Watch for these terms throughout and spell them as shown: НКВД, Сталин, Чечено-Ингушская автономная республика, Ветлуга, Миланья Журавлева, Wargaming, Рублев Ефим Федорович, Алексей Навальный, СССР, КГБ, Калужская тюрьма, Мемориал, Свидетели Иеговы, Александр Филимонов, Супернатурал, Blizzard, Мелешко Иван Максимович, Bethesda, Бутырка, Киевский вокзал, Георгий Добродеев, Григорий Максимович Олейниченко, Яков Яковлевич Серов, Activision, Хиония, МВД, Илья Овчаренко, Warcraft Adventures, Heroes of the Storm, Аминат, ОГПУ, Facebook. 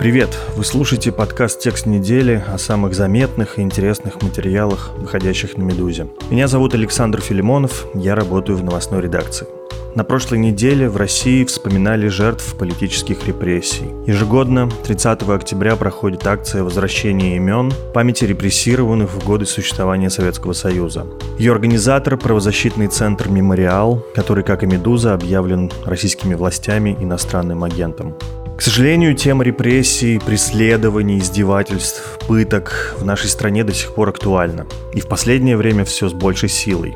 Привет! Вы слушаете подкаст «Текст недели» о самых заметных и интересных материалах, выходящих на «Медузе». Меня зовут Александр Филимонов, я работаю в новостной редакции. На прошлой неделе в России вспоминали жертв политических репрессий. Ежегодно 30 октября проходит акция «Возвращение имен» в памяти репрессированных в годы существования Советского Союза. Ее организатор – правозащитный центр «Мемориал», который, как и «Медуза», объявлен российскими властями иностранным агентом. К сожалению, тема репрессий, преследований, издевательств, пыток в нашей стране до сих пор актуальна. И в последнее время все с большей силой.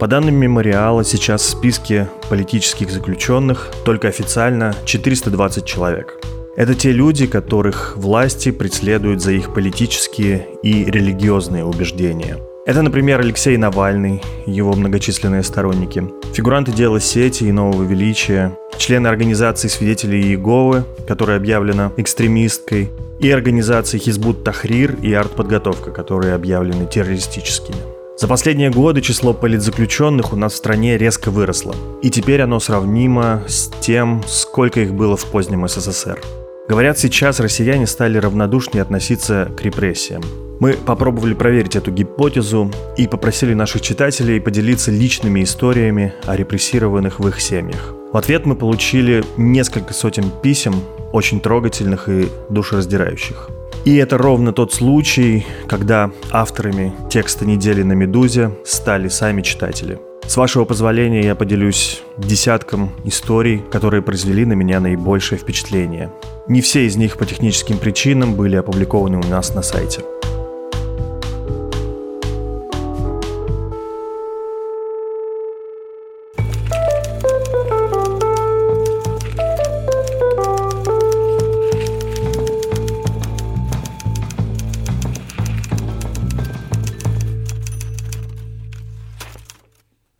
По данным «Мемориала», сейчас в списке политических заключенных только официально 420 человек. Это те люди, которых власти преследуют за их политические и религиозные убеждения. Это, например, Алексей Навальный, его многочисленные сторонники, фигуранты дела сети и нового величия, члены организации свидетелей Иеговы, которая объявлена экстремисткой, и организации Хизбут Тахрир и Артподготовка, которые объявлены террористическими. За последние годы число политзаключенных у нас в стране резко выросло, и теперь оно сравнимо с тем, сколько их было в позднем СССР. Говорят, сейчас россияне стали равнодушнее относиться к репрессиям. Мы попробовали проверить эту гипотезу и попросили наших читателей поделиться личными историями о репрессированных в их семьях. В ответ мы получили несколько сотен писем, очень трогательных и душераздирающих. И это ровно тот случай, когда авторами текста недели на «Медузе» стали сами читатели. С вашего позволения я поделюсь десятком историй, которые произвели на меня наибольшее впечатление. Не все из них по техническим причинам были опубликованы у нас на сайте.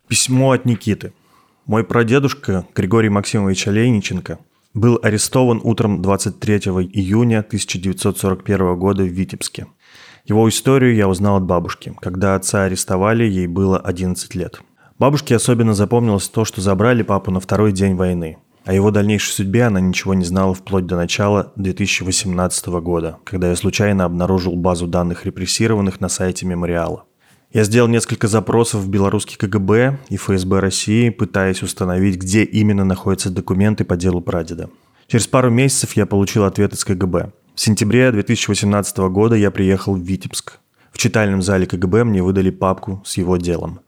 Письмо от Никиты. Мой прадедушка Григорий Максимович Олейниченко был арестован утром 23 июня 1941 года в Витебске. Его историю я узнал от бабушки. Когда отца арестовали, ей было 11 лет. Бабушке особенно запомнилось то, что забрали папу на второй день войны. О его дальнейшей судьбе она ничего не знала вплоть до начала 2018 года, когда я случайно обнаружил базу данных репрессированных на сайте «Мемориала». Я сделал несколько запросов в белорусский КГБ и ФСБ России, пытаясь установить, где именно находятся документы по делу прадеда. Через пару месяцев я получил ответ из КГБ. В сентябре 2018 года я приехал в Витебск. В читальном зале КГБ мне выдали папку с его делом.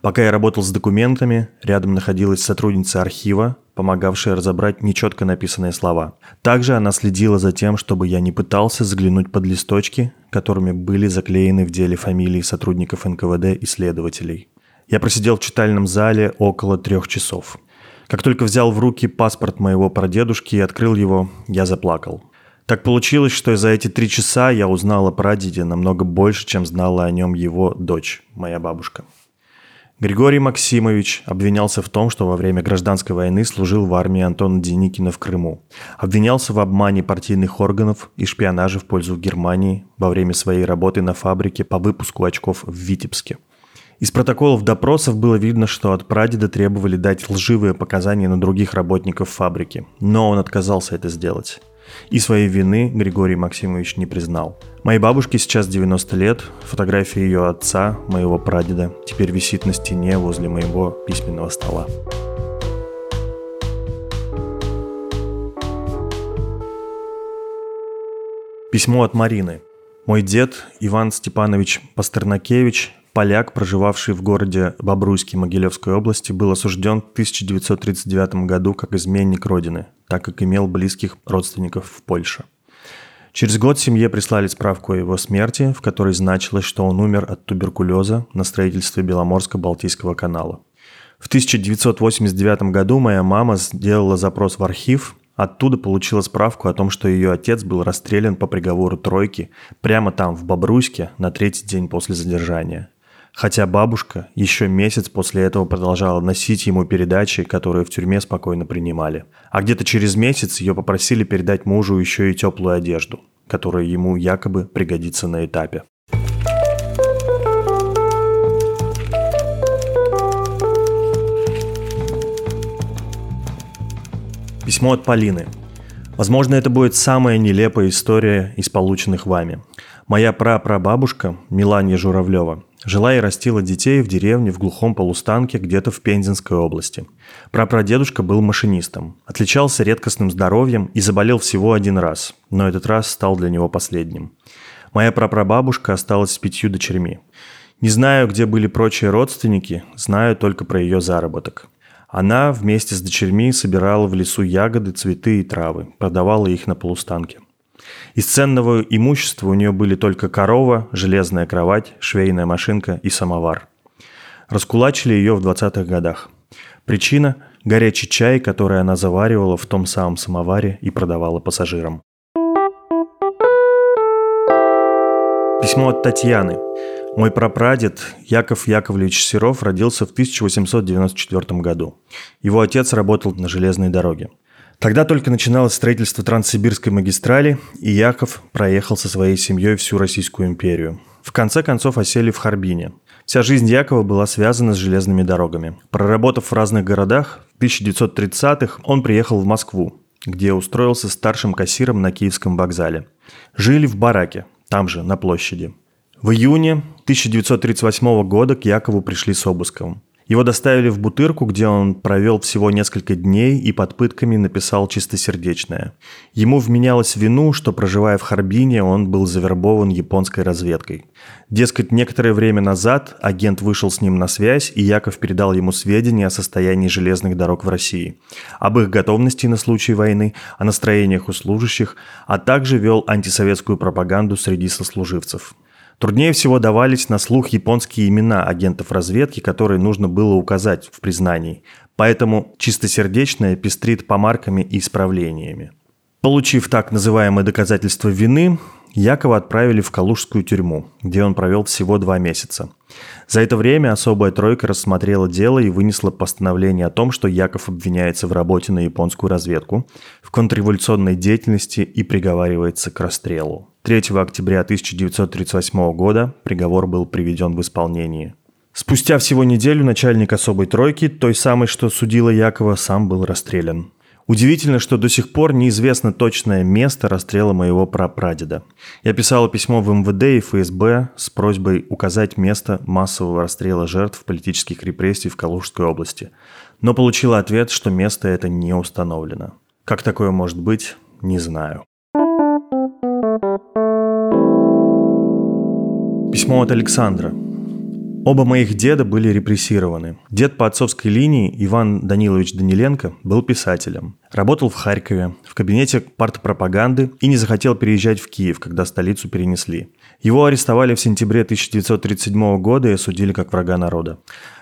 Пока я работал с документами, рядом находилась сотрудница архива, помогавшая разобрать нечетко написанные слова. Также она следила за тем, чтобы я не пытался заглянуть под листочки, которыми были заклеены в деле фамилии сотрудников НКВД и следователей. Я просидел в читальном зале около 3 часов. Как только взял в руки паспорт моего прадедушки и открыл его, я заплакал. Так получилось, что за эти 3 часа я узнал о прадеде намного больше, чем знала о нем его дочь, моя бабушка. Григорий Максимович обвинялся в том, что во время гражданской войны служил в армии Антона Деникина в Крыму. Обвинялся в обмане партийных органов и шпионаже в пользу Германии во время своей работы на фабрике по выпуску очков в Витебске. Из протоколов допросов было видно, что от прадеда требовали дать лживые показания на других работников фабрики, но он отказался это сделать. И своей вины Григорий Максимович не признал. Моей бабушке сейчас 90 лет, фотография ее отца, моего прадеда, теперь висит на стене возле моего письменного стола. Письмо от Марины. Мой дед Иван Степанович Пастернакевич, поляк, проживавший в городе Бобруйске Могилевской области, был осужден в 1939 году как изменник родины, так как имел близких родственников в Польше. Через год семье прислали справку о его смерти, в которой значилось, что он умер от туберкулеза на строительстве Беломорско-Балтийского канала. В 1989 году моя мама сделала запрос в архив. Оттуда получила справку о том, что ее отец был расстрелян по приговору тройки прямо там, в Бобруйске, на третий день после задержания. Хотя бабушка еще месяц после этого продолжала носить ему передачи, которые в тюрьме спокойно принимали. А где-то через месяц ее попросили передать мужу еще и теплую одежду, которая ему якобы пригодится на этапе. Письмо от Полины. Возможно, это будет самая нелепая история из полученных вами. Моя прапрабабушка, Миланья Журавлева, жила и растила детей в деревне в глухом полустанке где-то в Пензенской области. Прапрадедушка был машинистом, отличался редкостным здоровьем и заболел всего один раз, но этот раз стал для него последним. Моя прапрабабушка осталась с 5 дочерьми. Не знаю, где были прочие родственники, знаю только про ее заработок. Она вместе с дочерьми собирала в лесу ягоды, цветы и травы, продавала их на полустанке. Из ценного имущества у нее были только корова, железная кровать, швейная машинка и самовар. Раскулачили ее в 20-х годах. Причина – горячий чай, который она заваривала в том самом самоваре и продавала пассажирам. Письмо от Татьяны. Мой прапрадед Яков Яковлевич Серов родился в 1894 году. Его отец работал на железной дороге. Тогда только начиналось строительство Транссибирской магистрали, и Яков проехал со своей семьей всю Российскую империю. В конце концов осели в Харбине. Вся жизнь Якова была связана с железными дорогами. Проработав в разных городах, в 1930-х он приехал в Москву, где устроился старшим кассиром на Киевском вокзале. Жили в бараке, там же, на площади. В июне 1938 года к Якову пришли с обыском. Его доставили в Бутырку, где он провел всего несколько дней и под пытками написал чистосердечное. Ему вменялось в вину, что, проживая в Харбине, он был завербован японской разведкой. Дескать, некоторое время назад агент вышел с ним на связь, и Яков передал ему сведения о состоянии железных дорог в России, об их готовности на случай войны, о настроениях у служащих, а также вел антисоветскую пропаганду среди сослуживцев. Труднее всего давались на слух японские имена агентов разведки, которые нужно было указать в признании. Поэтому чистосердечное пестрит помарками и исправлениями. Получив так называемое доказательство вины, Якова отправили в Калужскую тюрьму, где он провел всего 2 месяца. За это время особая тройка рассмотрела дело и вынесла постановление о том, что Яков обвиняется в работе на японскую разведку, в контрреволюционной деятельности и приговаривается к расстрелу. 3 октября 1938 года приговор был приведен в исполнение. Спустя всего неделю начальник особой тройки, той самой, что судила Якова, сам был расстрелян. Удивительно, что до сих пор неизвестно точное место расстрела моего прапрадеда. Я писала письмо в МВД и ФСБ с просьбой указать место массового расстрела жертв политических репрессий в Калужской области, но получила ответ, что место это не установлено. Как такое может быть, не знаю. Письмо от Александра. Оба моих деда были репрессированы. Дед по отцовской линии, Иван Данилович Даниленко, был писателем. Работал в Харькове, в кабинете партпропаганды и не захотел переезжать в Киев, когда столицу перенесли. Его арестовали в сентябре 1937 года и осудили как врага народа.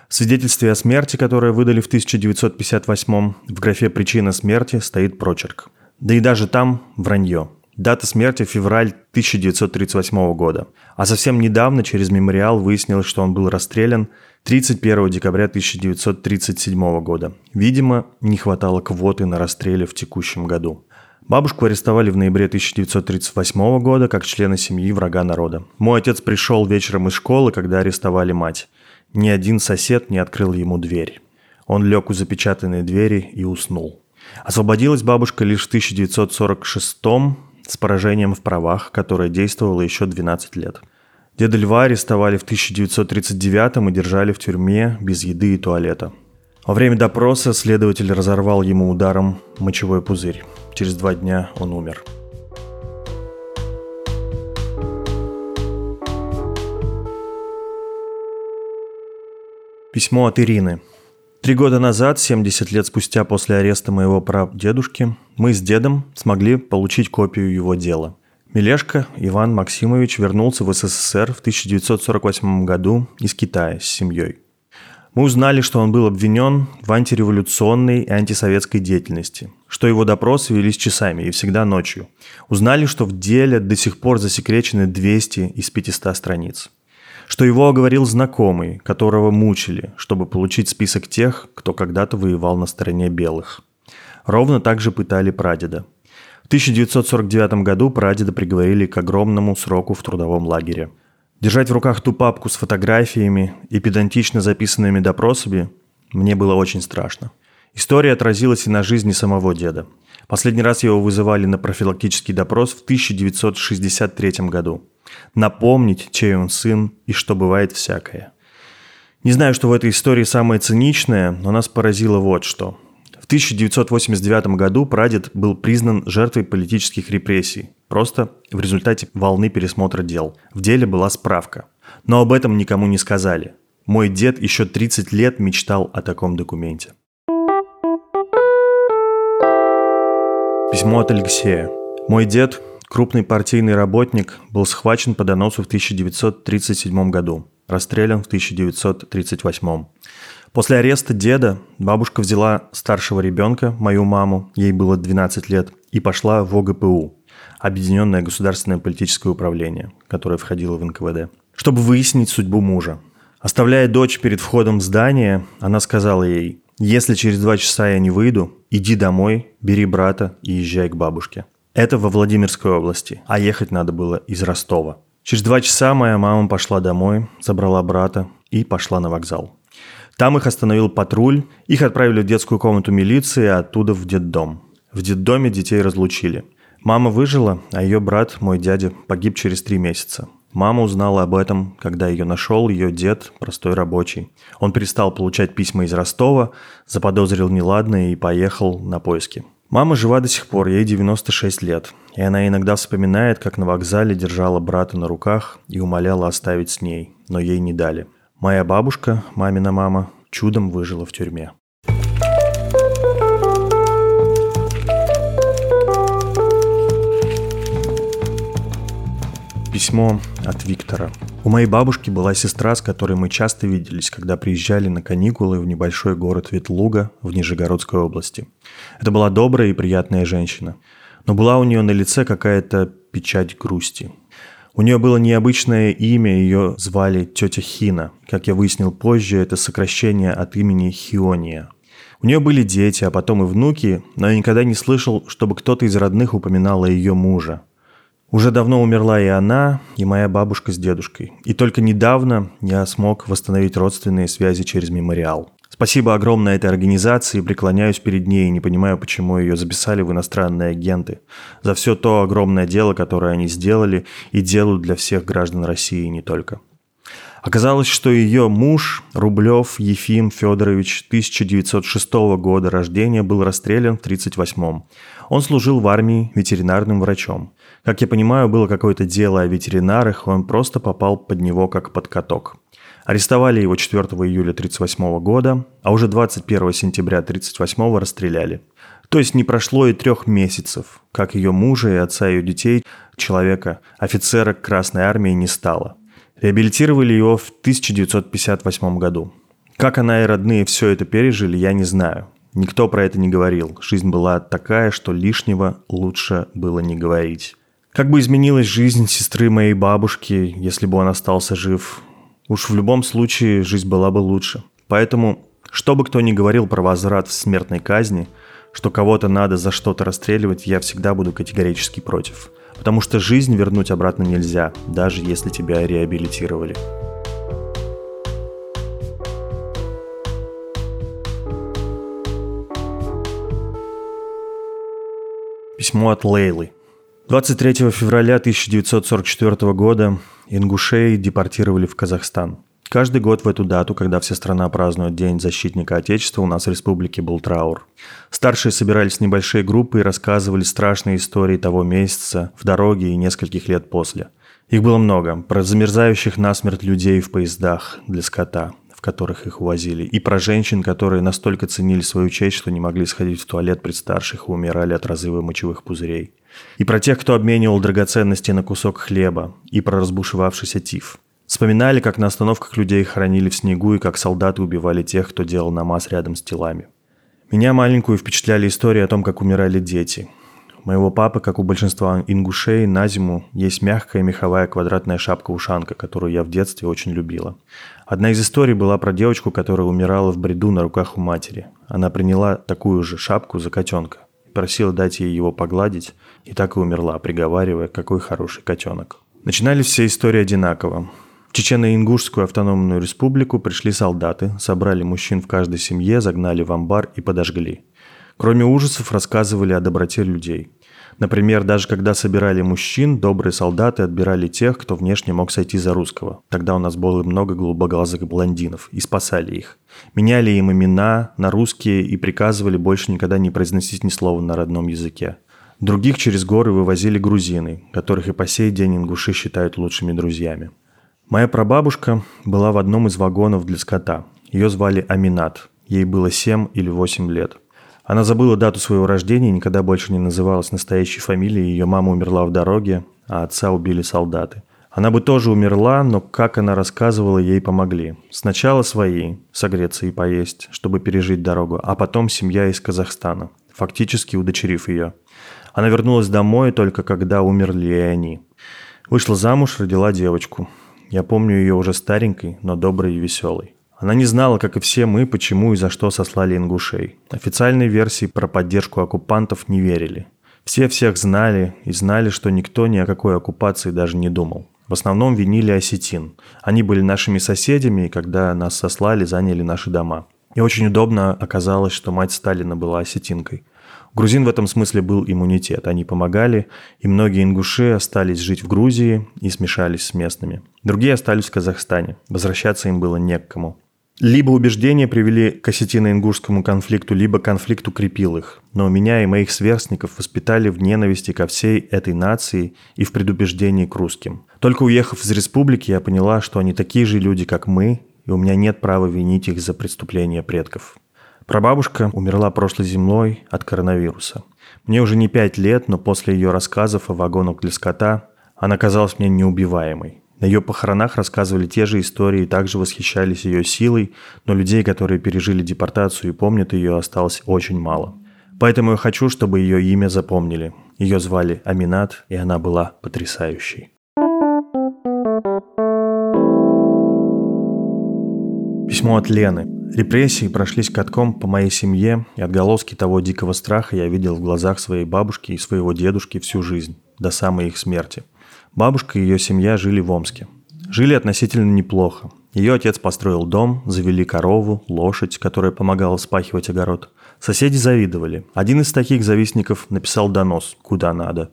В свидетельстве о смерти, которое выдали в 1958, в графе «Причина смерти» стоит прочерк. Да и даже там вранье. Дата смерти – февраль 1938 года. А совсем недавно через мемориал выяснилось, что он был расстрелян 31 декабря 1937 года. Видимо, не хватало квоты на расстрелы в текущем году. Бабушку арестовали в ноябре 1938 года как члена семьи врага народа. Мой отец пришел вечером из школы, когда арестовали мать. Ни один сосед не открыл ему дверь. Он лег у запечатанной двери и уснул. Освободилась бабушка лишь в 1946 году. С поражением в правах, которое действовало еще 12 лет. Деда Льва арестовали в 1939 и держали в тюрьме без еды и туалета. Во время допроса следователь разорвал ему ударом мочевой пузырь. Через 2 дня он умер. Письмо от Ирины. 3 года назад, 70 лет спустя после ареста моего прадедушки, мы с дедом смогли получить копию его дела. Мелешко Иван Максимович вернулся в СССР в 1948 году из Китая с семьей. Мы узнали, что он был обвинен в антиреволюционной и антисоветской деятельности, что его допросы велись часами и всегда ночью. Узнали, что в деле до сих пор засекречены 200 из 500 страниц, что его оговорил знакомый, которого мучили, чтобы получить список тех, кто когда-то воевал на стороне белых. Ровно так же пытали прадеда. В 1949 году прадеда приговорили к огромному сроку в трудовом лагере. Держать в руках ту папку с фотографиями и педантично записанными допросами мне было очень страшно. История отразилась и на жизни самого деда. Последний раз его вызывали на профилактический допрос в 1963 году. Напомнить, чей он сын и что бывает всякое. Не знаю, что в этой истории самое циничное, но нас поразило вот что. В 1989 году прадед был признан жертвой политических репрессий. Просто в результате волны пересмотра дел. В деле была справка. Но об этом никому не сказали. Мой дед еще 30 лет мечтал о таком документе. Письмо от Алексея. Мой дед, крупный партийный работник, был схвачен по доносу в 1937 году. Расстрелян в 1938. После ареста деда бабушка взяла старшего ребенка, мою маму, ей было 12 лет, и пошла в ОГПУ. Объединенное государственное политическое управление, которое входило в НКВД, чтобы выяснить судьбу мужа. Оставляя дочь перед входом в здание, она сказала ей: «Если через 2 часа я не выйду, иди домой, бери брата и езжай к бабушке». Это во Владимирской области, а ехать надо было из Ростова. Через 2 часа моя мама пошла домой, забрала брата и пошла на вокзал. Там их остановил патруль, их отправили в детскую комнату милиции, а оттуда в детдом. В детдоме детей разлучили. Мама выжила, а ее брат, мой дядя, погиб через 3 месяца. Мама узнала об этом, когда ее нашел ее дед, простой рабочий. Он перестал получать письма из Ростова, заподозрил неладное и поехал на поиски. Мама жива до сих пор, ей 96 лет. И она иногда вспоминает, как на вокзале держала брата на руках и умоляла оставить с ней, но ей не дали. Моя бабушка, мамина мама, чудом выжила в тюрьме. Письмо от Виктора. У моей бабушки была сестра, с которой мы часто виделись, когда приезжали на каникулы в небольшой город Ветлуга в Нижегородской области. Это была добрая и приятная женщина. Но была у нее на лице какая-то печать грусти. У нее было необычное имя, ее звали тетя Хина. Как я выяснил позже, это сокращение от имени Хиония. У нее были дети, а потом и внуки, но я никогда не слышал, чтобы кто-то из родных упоминал о ее муже. Уже давно умерла и она, и моя бабушка с дедушкой. И только недавно я смог восстановить родственные связи через Мемориал. Спасибо огромное этой организации, преклоняюсь перед ней и не понимаю, почему ее записали в иностранные агенты. За все то огромное дело, которое они сделали и делают для всех граждан России и не только. Оказалось, что ее муж, Рублев Ефим Федорович, 1906 года рождения, был расстрелян в 1938. Он служил в армии ветеринарным врачом. Как я понимаю, было какое-то дело о ветеринарах, он просто попал под него как под каток. Арестовали его 4 июля 1938 года, а уже 21 сентября 1938 расстреляли. То есть не прошло и 3 месяцев, как ее мужа и отца ее детей, человека, офицера Красной Армии, не стало. Реабилитировали его в 1958 году. Как она и родные все это пережили, я не знаю. Никто про это не говорил. Жизнь была такая, что лишнего лучше было не говорить. Как бы изменилась жизнь сестры моей бабушки, если бы он остался жив? Уж в любом случае жизнь была бы лучше. Поэтому, что бы кто ни говорил про возврат в смертной казни, что кого-то надо за что-то расстреливать, я всегда буду категорически против. Потому что жизнь вернуть обратно нельзя, даже если тебя реабилитировали. Письмо от Лейлы. 23 февраля 1944 года ингушей депортировали в Казахстан. Каждый год в эту дату, когда вся страна празднует День защитника Отечества, у нас в республике был траур. Старшие собирались в небольшие группы и рассказывали страшные истории того месяца, в дороге и нескольких лет после. Их было много. Про замерзающих насмерть людей в поездах для скота, в которых их увозили. И про женщин, которые настолько ценили свою честь, что не могли сходить в туалет при старших и умирали от разрыва мочевых пузырей. И про тех, кто обменивал драгоценности на кусок хлеба. И про разбушевавшийся тиф. Вспоминали, как на остановках людей хоронили в снегу и как солдаты убивали тех, кто делал намаз рядом с телами. Меня маленькую впечатляли истории о том, как умирали дети. У моего папы, как у большинства ингушей, на зиму есть мягкая меховая квадратная шапка-ушанка, которую я в детстве очень любила. Одна из историй была про девочку, которая умирала в бреду на руках у матери. Она приняла такую же шапку за котенка, просила дать ей его погладить, и так и умерла, приговаривая, какой хороший котенок. Начинались все истории одинаково. В Чечено-Ингушскую автономную республику пришли солдаты, собрали мужчин в каждой семье, загнали в амбар и подожгли. Кроме ужасов, рассказывали о доброте людей. Например, даже когда собирали мужчин, добрые солдаты отбирали тех, кто внешне мог сойти за русского. Тогда у нас было много голубоглазых блондинов, и спасали их. Меняли им имена на русские и приказывали больше никогда не произносить ни слова на родном языке. Других через горы вывозили грузины, которых и по сей день ингуши считают лучшими друзьями. Моя прабабушка была в одном из вагонов для скота. Ее звали Аминат. Ей было 7 или 8 лет. Она забыла дату своего рождения и никогда больше не называлась настоящей фамилией. Ее мама умерла в дороге, а отца убили солдаты. Она бы тоже умерла, но, как она рассказывала, ей помогли. Сначала свои, согреться и поесть, чтобы пережить дорогу, а потом семья из Казахстана, фактически удочерив ее. Она вернулась домой только когда умерли и они. Вышла замуж, родила девочку. Я помню ее уже старенькой, но доброй и веселой. Она не знала, как и все мы, почему и за что сослали ингушей. Официальной версии про поддержку оккупантов не верили. Все всех знали и знали, что никто ни о какой оккупации даже не думал. В основном винили осетин. Они были нашими соседями, и когда нас сослали, заняли наши дома. И очень удобно оказалось, что мать Сталина была осетинкой. У грузин в этом смысле был иммунитет. Они помогали, и многие ингуши остались жить в Грузии и смешались с местными. Другие остались в Казахстане. Возвращаться им было не к кому. Либо убеждения привели к осетино-ингушскому конфликту, либо конфликт укрепил их. Но меня и моих сверстников воспитали в ненависти ко всей этой нации и в предубеждении к русским. Только уехав из республики, я поняла, что они такие же люди, как мы, и у меня нет права винить их за преступления предков. Прабабушка умерла прошлой зимой от коронавируса. Мне уже не 5 лет, но после ее рассказов о вагонах для скота она казалась мне неубиваемой. На ее похоронах рассказывали те же истории и также восхищались ее силой, но людей, которые пережили депортацию и помнят ее, осталось очень мало. Поэтому я хочу, чтобы ее имя запомнили. Ее звали Аминат, и она была потрясающей. Письмо от Лены. Репрессии прошлись катком по моей семье, и отголоски того дикого страха я видел в глазах своей бабушки и своего дедушки всю жизнь, до самой их смерти. Бабушка и ее семья жили в Омске. Жили относительно неплохо. Ее отец построил дом, завели корову, лошадь, которая помогала вспахивать огород. Соседи завидовали. Один из таких завистников написал донос, куда надо.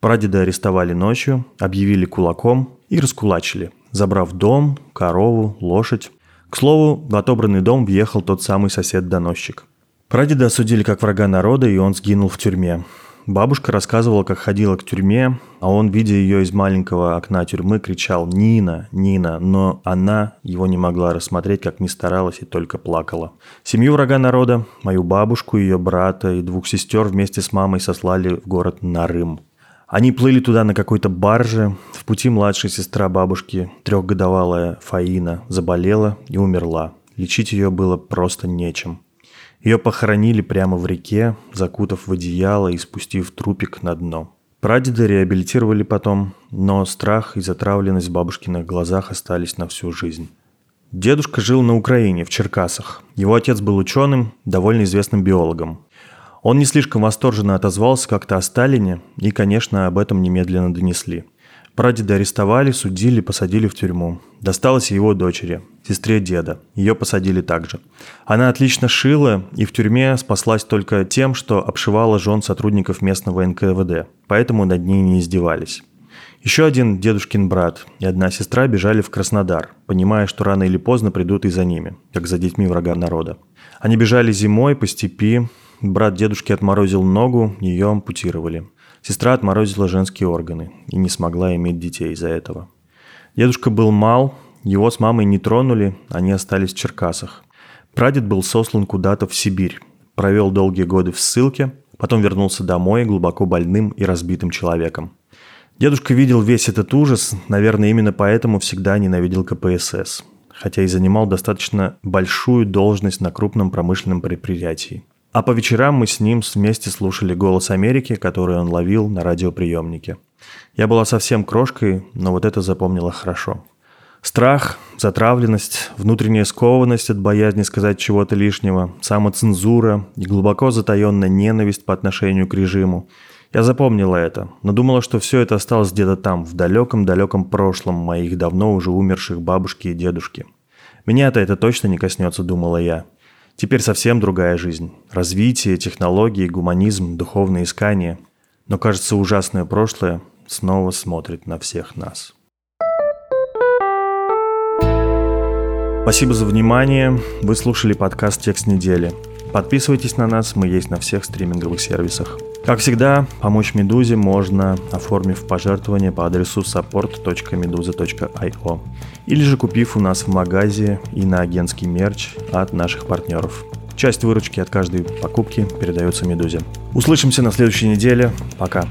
Прадеда арестовали ночью, объявили кулаком и раскулачили, забрав дом, корову, лошадь. К слову, в отобранный дом въехал тот самый сосед-доносчик. Прадеда осудили как врага народа, и он сгинул в тюрьме. Бабушка рассказывала, как ходила к тюрьме, а он, видя ее из маленького окна тюрьмы, кричал «Нина! Нина!», но она его не могла рассмотреть, как ни старалась, и только плакала. Семью врага народа, мою бабушку, ее брата и 2 сестер вместе с мамой сослали в город Нарым. Они плыли туда на какой-то барже. В пути младшая сестра бабушки, 3-годовалая Фаина, заболела и умерла. Лечить ее было просто нечем. Ее похоронили прямо в реке, закутав в одеяло и спустив трупик на дно. Прадеда реабилитировали потом, но страх и затравленность в бабушкиных глазах остались на всю жизнь. Дедушка жил на Украине, в Черкасах. Его отец был ученым, довольно известным биологом. Он не слишком восторженно отозвался как-то о Сталине, и, конечно, об этом немедленно донесли. Прадеда арестовали, судили, посадили в тюрьму. Досталось и его дочери, сестре деда. Ее посадили также. Она отлично шила и в тюрьме спаслась только тем, что обшивала жен сотрудников местного НКВД, поэтому над ней не издевались. Еще один дедушкин брат и одна сестра бежали в Краснодар, понимая, что рано или поздно придут и за ними, как за детьми врага народа. Они бежали зимой по степи. Брат дедушки отморозил ногу, ее ампутировали. Сестра отморозила женские органы и не смогла иметь детей из-за этого. Дедушка был мал, его с мамой не тронули, они остались в Черкасах. Прадед был сослан куда-то в Сибирь, провел долгие годы в ссылке, потом вернулся домой глубоко больным и разбитым человеком. Дедушка видел весь этот ужас, наверное, именно поэтому всегда ненавидел КПСС, хотя и занимал достаточно большую должность на крупном промышленном предприятии. А по вечерам мы с ним вместе слушали «Голос Америки», который он ловил на радиоприемнике. Я была совсем крошкой, но вот это запомнила хорошо. Страх, затравленность, внутренняя скованность от боязни сказать чего-то лишнего, самоцензура и глубоко затаенная ненависть по отношению к режиму. Я запомнила это, но думала, что все это осталось где-то там, в далеком-далеком прошлом моих давно уже умерших бабушки и дедушки. Меня-то это точно не коснется, думала я. Теперь совсем другая жизнь. Развитие, технологии, гуманизм, духовные искания. Но, кажется, ужасное прошлое снова смотрит на всех нас. Спасибо за внимание. Вы слушали подкаст «Текст недели». Подписывайтесь на нас, мы есть на всех стриминговых сервисах. Как всегда, помочь «Медузе» можно, оформив пожертвование по адресу support.meduza.io или же купив у нас в магазе и на агентский мерч от наших партнеров. Часть выручки от каждой покупки передается «Медузе». Услышимся на следующей неделе. Пока.